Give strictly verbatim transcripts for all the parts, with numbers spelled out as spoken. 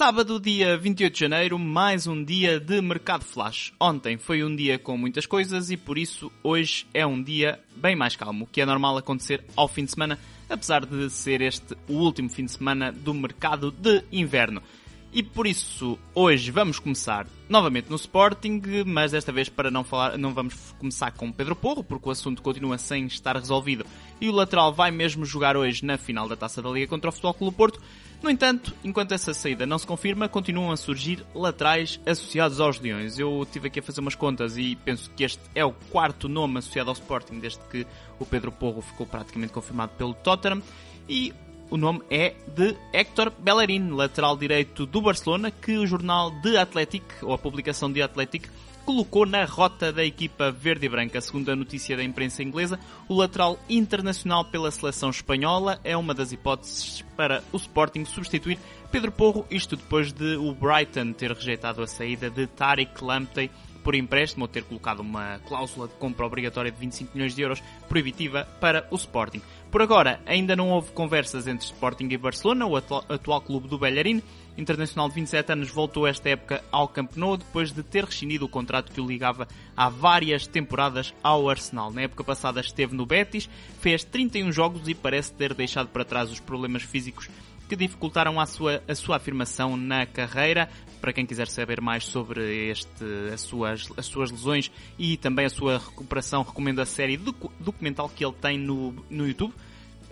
Sábado, dia vinte e oito de janeiro, mais um dia de Mercado Flash. Ontem foi um dia com muitas coisas e por isso hoje é um dia bem mais calmo, que é normal acontecer ao fim de semana, apesar de ser este o último fim de semana do mercado de inverno. E por isso hoje vamos começar novamente no Sporting, mas desta vez para não falar, não vamos começar com Pedro Porro, porque o assunto continua sem estar resolvido e o lateral vai mesmo jogar hoje na final da Taça da Liga contra o Futebol Clube do Porto. No entanto, enquanto essa saída não se confirma, continuam a surgir laterais associados aos Leões. Eu estive aqui a fazer umas contas e penso que este é o quarto nome associado ao Sporting, desde que o Pedro Porro ficou praticamente confirmado pelo Tottenham. E o nome é de Héctor Bellerín, lateral direito do Barcelona, que o jornal The Athletic, ou a publicação The Athletic, colocou na rota da equipa verde e branca. Segundo a notícia da imprensa inglesa, o lateral internacional pela seleção espanhola é uma das hipóteses para o Sporting substituir Pedro Porro, isto depois de o Brighton ter rejeitado a saída de Tariq Lamptey por empréstimo, ou ter colocado uma cláusula de compra obrigatória de vinte e cinco milhões de euros proibitiva para o Sporting. Por agora, ainda não houve conversas entre Sporting e Barcelona. O atual, atual clube do Bellerín, internacional de vinte e sete anos, voltou esta época ao Camp Nou depois de ter rescindido o contrato que o ligava há várias temporadas ao Arsenal. Na época passada esteve no Betis, fez trinta e um jogos e parece ter deixado para trás os problemas físicos que dificultaram a sua, a sua afirmação na carreira. Para quem quiser saber mais sobre este, as, suas, as suas lesões e também a sua recuperação, recomendo a série docu- documental que ele tem no, no YouTube.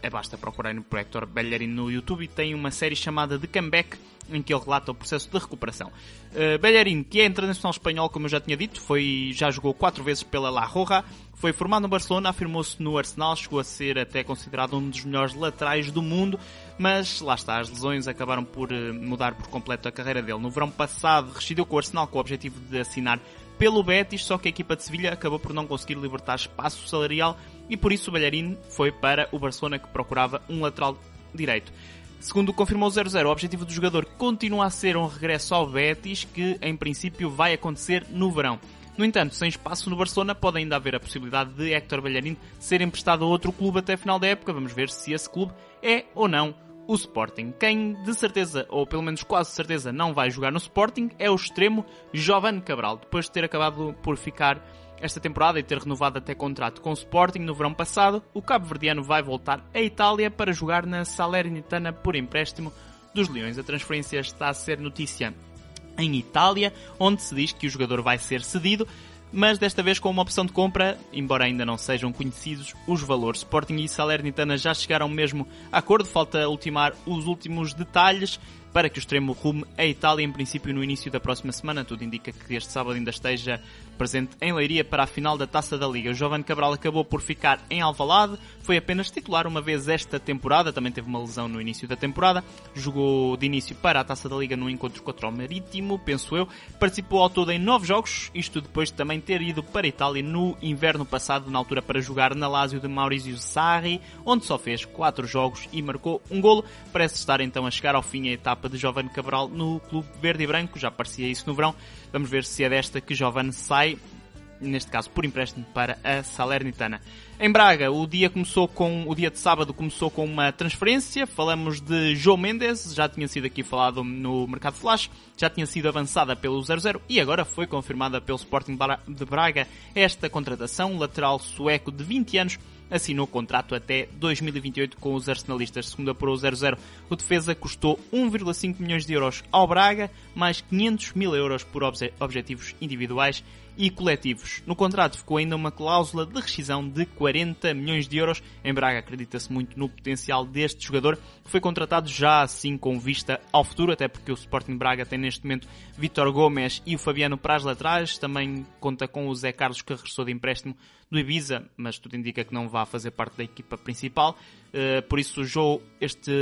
É, basta procurar no Héctor Bellerín no YouTube e tem uma série chamada The Comeback, em que ele relata o processo de recuperação. Uh, Bellerín, que é internacional espanhol, como eu já tinha dito, foi, já jogou quatro vezes pela La Roja, foi formado no Barcelona, afirmou-se no Arsenal, chegou a ser até considerado um dos melhores laterais do mundo, mas lá está, as lesões acabaram por uh, mudar por completo a carreira dele. No verão passado, rescindiu com o Arsenal com o objetivo de assinar pelo Betis, só que a equipa de Sevilha acabou por não conseguir libertar espaço salarial e por isso o Bellerín foi para o Barcelona, que procurava um lateral direito. Segundo confirmou o zero zero, o objetivo do jogador continua a ser um regresso ao Betis, que em princípio vai acontecer no verão. No entanto, sem espaço no Barcelona, pode ainda haver a possibilidade de Héctor Bellerín ser emprestado a outro clube até a final da época. Vamos ver se esse clube é ou não o Sporting. Quem de certeza, ou pelo menos quase certeza, não vai jogar no Sporting é o extremo Jovane Cabral. Depois de ter acabado por ficar esta temporada e ter renovado até contrato com o Sporting no verão passado, o cabo-verdiano vai voltar à Itália para jogar na Salernitana por empréstimo dos Leões. A transferência está a ser notícia em Itália, onde se diz que o jogador vai ser cedido, mas desta vez com uma opção de compra, embora ainda não sejam conhecidos os valores. Sporting e Salernitana já chegaram mesmo a acordo, falta ultimar os últimos detalhes para que o extremo rume a Itália, em princípio no início da próxima semana. Tudo indica que este sábado ainda esteja presente em Leiria para a final da Taça da Liga. O Jovane Cabral acabou por ficar em Alvalade, foi apenas titular uma vez esta temporada, também teve uma lesão no início da temporada, jogou de início para a Taça da Liga num encontro contra o Marítimo, penso eu, participou ao todo em nove jogos, isto depois de também ter ido para a Itália no inverno passado, na altura para jogar na Lazio de Maurizio Sarri, onde só fez quatro jogos e marcou um golo. Parece estar então a chegar ao fim a etapa de Jovane Cabral no clube verde e branco, já parecia isso no verão. Vamos ver se é desta que Jovane sai, neste caso por empréstimo para a Salernitana. Em Braga, o dia começou com o dia de sábado começou com uma transferência. Falamos de João Mendes, já tinha sido aqui falado no Mercado Flash, já tinha sido avançada pelo zero zero e agora foi confirmada pelo Sporting de Braga esta contratação. O lateral sueco de vinte anos assinou contrato até dois mil e vinte e oito com os arsenalistas. Segundo a Pro zero zero, o defesa custou um vírgula cinco milhões de euros ao Braga, mais quinhentos mil euros por obje- objetivos individuais e coletivos. No contrato ficou ainda uma cláusula de rescisão de quarenta milhões de euros. Em Braga acredita-se muito no potencial deste jogador, que foi contratado já assim com vista ao futuro, até porque o Sporting Braga tem neste momento Vítor Gomes e o Fabiano para as laterais, também conta com o Zé Carlos, que regressou de empréstimo do Ibiza, mas tudo indica que não vai fazer parte da equipa principal. Por isso o jogo, este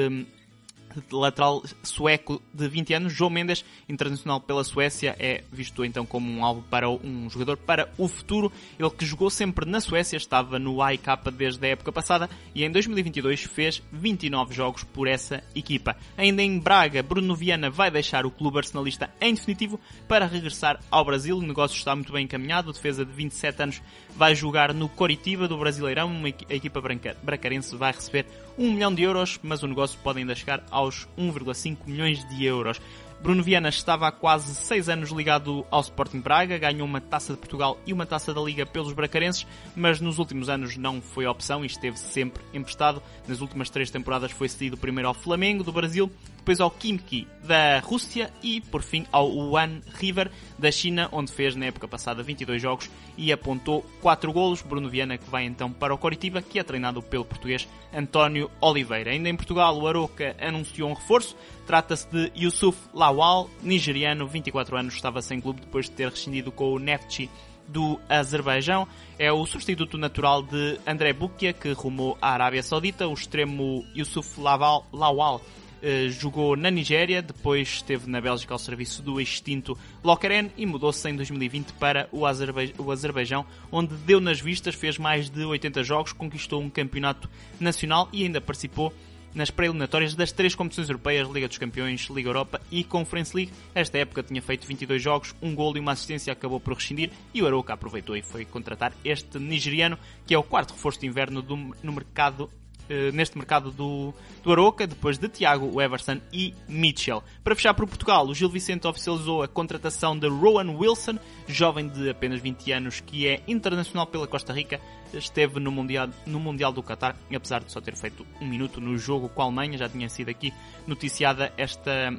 lateral sueco de vinte anos, João Mendes, internacional pela Suécia, é visto então como um alvo para um jogador para o futuro. Ele que jogou sempre na Suécia, estava no A I K desde a época passada e em dois mil e vinte e dois fez vinte e nove jogos por essa equipa. Ainda em Braga, Bruno Viana vai deixar o clube arsenalista em definitivo para regressar ao Brasil. O negócio está muito bem encaminhado. O defesa de vinte e sete anos vai jogar no Coritiba do Brasileirão. Uma equipa branca, bracarense vai receber um milhão de euros, mas o negócio pode ainda chegar aos um vírgula cinco milhões de euros. Bruno Viana estava há quase seis anos ligado ao Sporting Braga, ganhou uma Taça de Portugal e uma Taça da Liga pelos bracarenses, mas nos últimos anos não foi opção e esteve sempre emprestado. Nas últimas três temporadas foi cedido primeiro ao Flamengo do Brasil, depois ao Khimki da Rússia e, por fim, ao Wuhan River da China, onde fez na época passada vinte e dois jogos e apontou quatro golos. Bruno Viana que vai então para o Coritiba, que é treinado pelo português António Oliveira. Ainda em Portugal, o Aroca anunciou um reforço. Trata-se de Yusuf Lawal, nigeriano, vinte e quatro anos, estava sem clube depois de ter rescindido com o Neftchi do Azerbaijão. É o substituto natural de André Bukia, que rumou à Arábia Saudita. O extremo Yusuf Lawal, Lawal eh, jogou na Nigéria, depois esteve na Bélgica ao serviço do extinto Lokeren e mudou-se em dois mil e vinte para o, Azerbai- o Azerbaijão, onde deu nas vistas, fez mais de oitenta jogos, conquistou um campeonato nacional e ainda participou nas pré-eliminatórias das três competições europeias, Liga dos Campeões, Liga Europa e Conference League. Esta época tinha feito vinte e dois jogos, um golo e uma assistência, acabou por rescindir e o Aroca aproveitou e foi contratar este nigeriano, que é o quarto reforço de inverno do, no mercado, eh, neste mercado do, do Aroca, depois de Tiago, Everson e Mitchell. Para fechar por Portugal, o Gil Vicente oficializou a contratação de Ron Wilson, jovem de apenas vinte anos, que é internacional pela Costa Rica. Esteve no Mundial, no Mundial do Qatar, apesar de só ter feito um minuto no jogo com a Alemanha. Já tinha sido aqui noticiada esta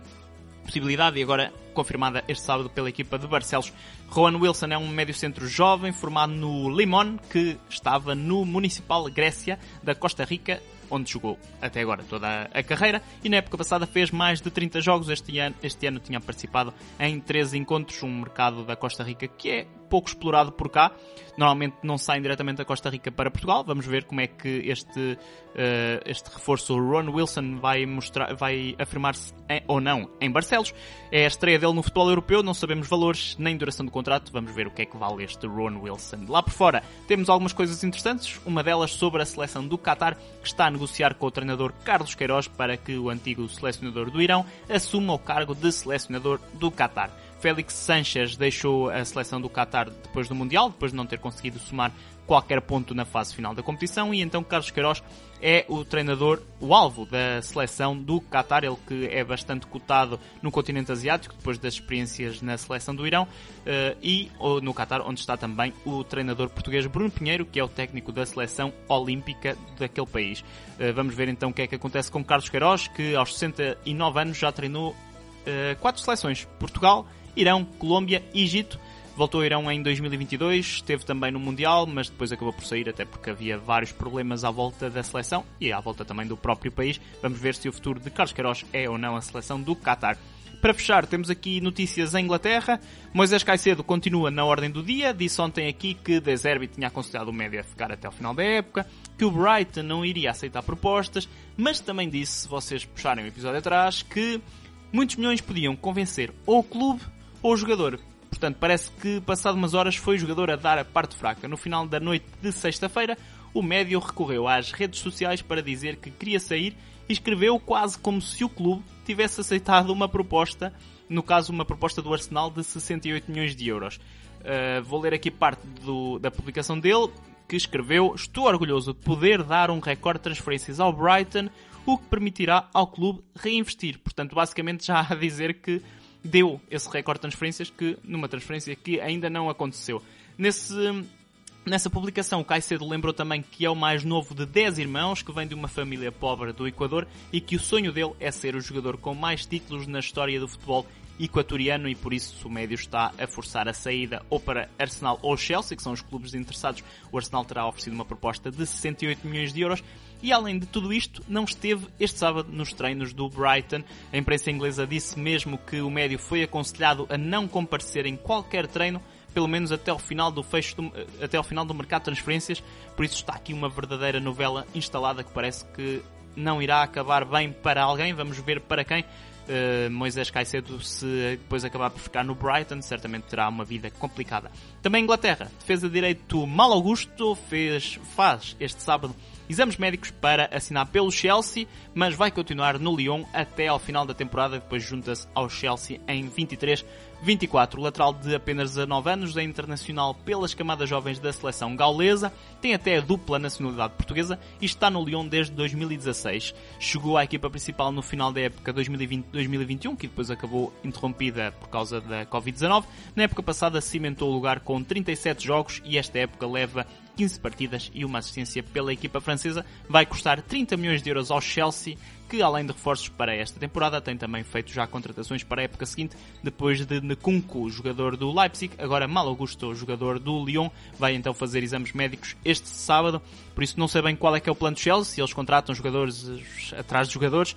possibilidade e agora confirmada este sábado pela equipa de Barcelos. Ron Wilson é um médio-centro jovem formado no Lyon, que estava no Municipal Grécia da Costa Rica, onde jogou até agora toda a carreira, e na época passada fez mais de trinta jogos. Este ano, este ano tinha participado em treze encontros, um mercado da Costa Rica que é pouco explorado por cá. Normalmente não saem diretamente da Costa Rica para Portugal. Vamos ver como é que este, uh, este reforço Ron Wilson vai, mostrar, vai afirmar-se em, ou não em Barcelos. É a estreia dele no futebol europeu, não sabemos valores nem duração do contrato. Vamos ver o que é que vale este Ron Wilson. Lá por fora temos algumas coisas interessantes, uma delas sobre a seleção do Qatar, que está a negociar com o treinador Carlos Queiroz para que o antigo selecionador do Irão assuma o cargo de selecionador do Qatar. Félix Sanches deixou a seleção do Qatar depois do Mundial, depois de não ter conseguido somar qualquer ponto na fase final da competição, e então Carlos Queiroz é o treinador, o alvo da seleção do Qatar, ele que é bastante cotado no continente asiático, depois das experiências na seleção do Irão, e no Qatar, onde está também o treinador português Bruno Pinheiro, que é o técnico da seleção olímpica daquele país. Vamos ver então o que é que acontece com Carlos Queiroz, que aos sessenta e nove anos já treinou quatro seleções: Portugal, Irão, Colômbia e Egito. Voltou ao Irão em dois mil e vinte e dois, esteve também no Mundial, mas depois acabou por sair, até porque havia vários problemas à volta da seleção e à volta também do próprio país. Vamos ver se o futuro de Carlos Queiroz é ou não a seleção do Qatar. Para fechar, temos aqui notícias em Inglaterra. Moisés Caicedo continua na ordem do dia. Disse ontem aqui que De Zerbi tinha aconselhado o médio a ficar até o final da época, que o Brighton não iria aceitar propostas, mas também disse, se vocês puxarem o episódio atrás, que muitos milhões podiam convencer ou o clube ou o jogador. Portanto, parece que passado umas horas foi o jogador a dar a parte fraca. No final da noite de sexta-feira, o médio recorreu às redes sociais para dizer que queria sair e escreveu quase como se o clube tivesse aceitado uma proposta, no caso uma proposta do Arsenal de sessenta e oito milhões de euros. Uh, vou ler aqui parte do, da publicação dele, que escreveu: "Estou orgulhoso de poder dar um recorde de transferências ao Brighton, o que permitirá ao clube reinvestir." Portanto, basicamente já a dizer que deu esse recorde de transferências, que, numa transferência que ainda não aconteceu. Nesse, nessa publicação, o Caicedo lembrou também que é o mais novo de dez irmãos, que vem de uma família pobre do Equador e que o sonho dele é ser o jogador com mais títulos na história do futebol equatoriano, e por isso o médio está a forçar a saída ou para Arsenal ou Chelsea, que são os clubes interessados. O Arsenal terá oferecido uma proposta de sessenta e oito milhões de euros. E além de tudo isto, não esteve este sábado nos treinos do Brighton. A imprensa inglesa disse mesmo que o médio foi aconselhado a não comparecer em qualquer treino, pelo menos até ao final do fecho do, até ao final do mercado de transferências. Por isso está aqui uma verdadeira novela instalada que parece que não irá acabar bem para alguém. Vamos ver para quem. Uh, Moisés Caicedo, se depois acabar por ficar no Brighton, certamente terá uma vida complicada. Também Inglaterra, defesa de direito Mal Augusto fez, faz este sábado exames médicos para assinar pelo Chelsea, mas vai continuar no Lyon até ao final da temporada, depois junta-se ao Chelsea em vinte e três vinte e quatro. O lateral de apenas dezanove anos é internacional pelas camadas jovens da seleção gaulesa, tem até a dupla nacionalidade portuguesa e está no Lyon desde dois mil e dezasseis. Chegou à equipa principal no final da época dois mil e vinte, dois mil e vinte e um, que depois acabou interrompida por causa da covid dezenove. Na época passada cimentou o lugar com trinta e sete jogos e esta época leva quinze partidas e uma assistência pela equipa francesa. Vai custar trinta milhões de euros ao Chelsea, que além de reforços para esta temporada, tem também feito já contratações para a época seguinte, depois de Nkunku, jogador do Leipzig, agora Malo Gusto, jogador do Lyon, vai então fazer exames médicos este sábado, por isso não sei bem qual é que é o plano do Chelsea, eles contratam jogadores atrás de jogadores,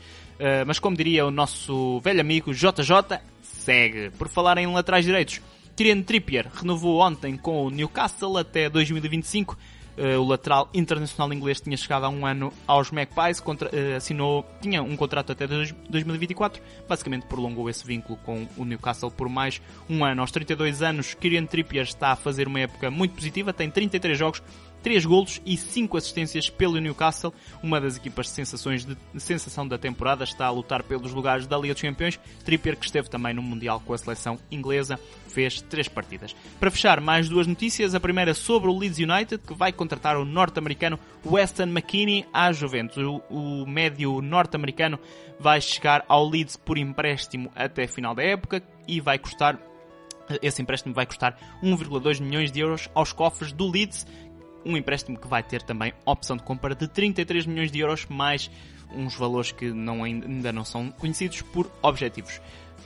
mas como diria o nosso velho amigo J J, segue. Por falar em laterais direitos, Kieran Trippier renovou ontem com o Newcastle até dois mil e vinte e cinco. O lateral internacional inglês tinha chegado há um ano aos Magpies, contra, assinou, tinha um contrato até dois mil e vinte e quatro, basicamente prolongou esse vínculo com o Newcastle por mais um ano. Aos trinta e dois anos, Kieran Trippier está a fazer uma época muito positiva, tem trinta e três jogos, três golos e cinco assistências pelo Newcastle, uma das equipas de, sensações de sensação da temporada, está a lutar pelos lugares da Liga dos Campeões. Trippier, que esteve também no Mundial com a seleção inglesa, fez três partidas. Para fechar, mais duas notícias, a primeira sobre o Leeds United, que vai contratar o norte-americano Weston McKennie à Juventus. O, o médio norte-americano vai chegar ao Leeds por empréstimo até final da época e vai custar, esse empréstimo vai custar um vírgula dois milhões de euros aos cofres do Leeds. Um empréstimo que vai ter também opção de compra de trinta e três milhões de euros, mais uns valores que não, ainda não são conhecidos por objetivos.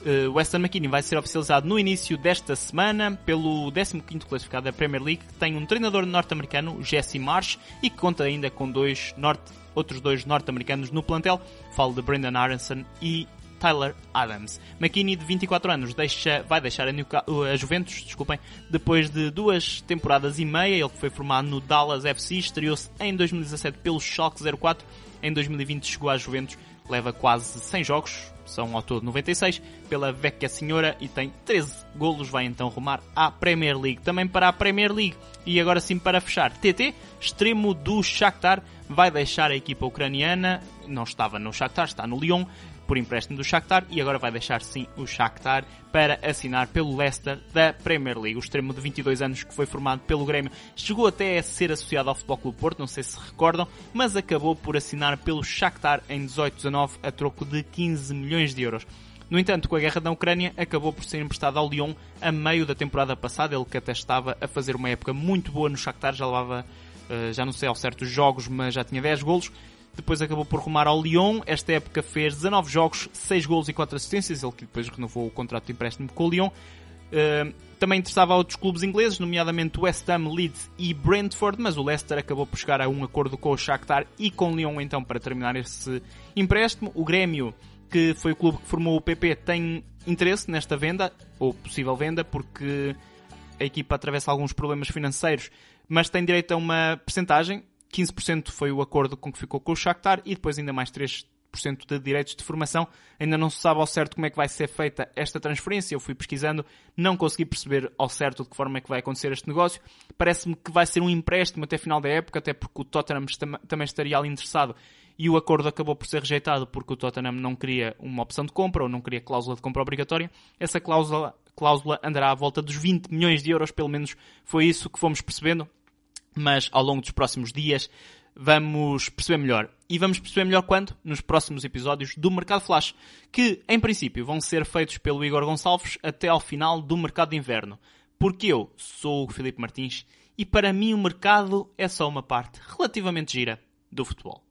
Uh, Weston McKennie vai ser oficializado no início desta semana pelo décimo quinto classificado da Premier League, que tem um treinador norte-americano, Jesse Marsch, e que conta ainda com dois norte, outros dois norte-americanos no plantel. Falo de Brendan Aronson e Tyler Adams. McKennie, de vinte e quatro anos, deixa, vai deixar a, Newca, a Juventus, desculpem, depois de duas temporadas e meia. Ele foi formado no Dallas F C, estreou-se em dois mil e dezassete pelo Schalke zero quatro, em dois mil e vinte chegou à Juventus, leva quase cem jogos, são ao todo noventa e seis, pela Vecchia Senhora, e tem treze golos, vai então rumar à Premier League. Também para a Premier League, e agora sim para fechar, T T, extremo do Shakhtar, vai deixar a equipa ucraniana, não estava no Shakhtar, está no Lyon, por empréstimo do Shakhtar, e agora vai deixar sim o Shakhtar para assinar pelo Leicester da Premier League. O extremo de vinte e dois anos, que foi formado pelo Grêmio, chegou até a ser associado ao Futebol Clube Porto, não sei se recordam, mas acabou por assinar pelo Shakhtar em dezoito a dezanove a troco de quinze milhões de euros. No entanto, com a guerra na Ucrânia, acabou por ser emprestado ao Lyon a meio da temporada passada, ele que até estava a fazer uma época muito boa no Shakhtar, já levava, já não sei ao certo os jogos, mas já tinha dez golos. Depois acabou por rumar ao Lyon, esta época fez dezanove jogos, seis golos e quatro assistências, ele que depois renovou o contrato de empréstimo com o Lyon. Uh, também interessava a outros clubes ingleses, nomeadamente West Ham, Leeds e Brentford, mas o Leicester acabou por chegar a um acordo com o Shakhtar e com o Lyon então para terminar esse empréstimo. O Grêmio, que foi o clube que formou o P P, tem interesse nesta venda, ou possível venda, porque a equipa atravessa alguns problemas financeiros, mas tem direito a uma percentagem, quinze por cento foi o acordo com que ficou com o Shakhtar, e depois ainda mais três por cento de direitos de formação. Ainda não se sabe ao certo como é que vai ser feita esta transferência, eu fui pesquisando, não consegui perceber ao certo de que forma é que vai acontecer este negócio. Parece-me que vai ser um empréstimo até final da época, até porque o Tottenham também estaria ali interessado, e o acordo acabou por ser rejeitado porque o Tottenham não queria uma opção de compra, ou não queria cláusula de compra obrigatória. Essa cláusula, cláusula andará à volta dos vinte milhões de euros, pelo menos foi isso que fomos percebendo. Mas ao longo dos próximos dias vamos perceber melhor. E vamos perceber melhor quando? Nos próximos episódios do Mercado Flash, que em princípio vão ser feitos pelo Igor Gonçalves até ao final do mercado de inverno. Porque eu sou o Filipe Martins e para mim o mercado é só uma parte relativamente gira do futebol.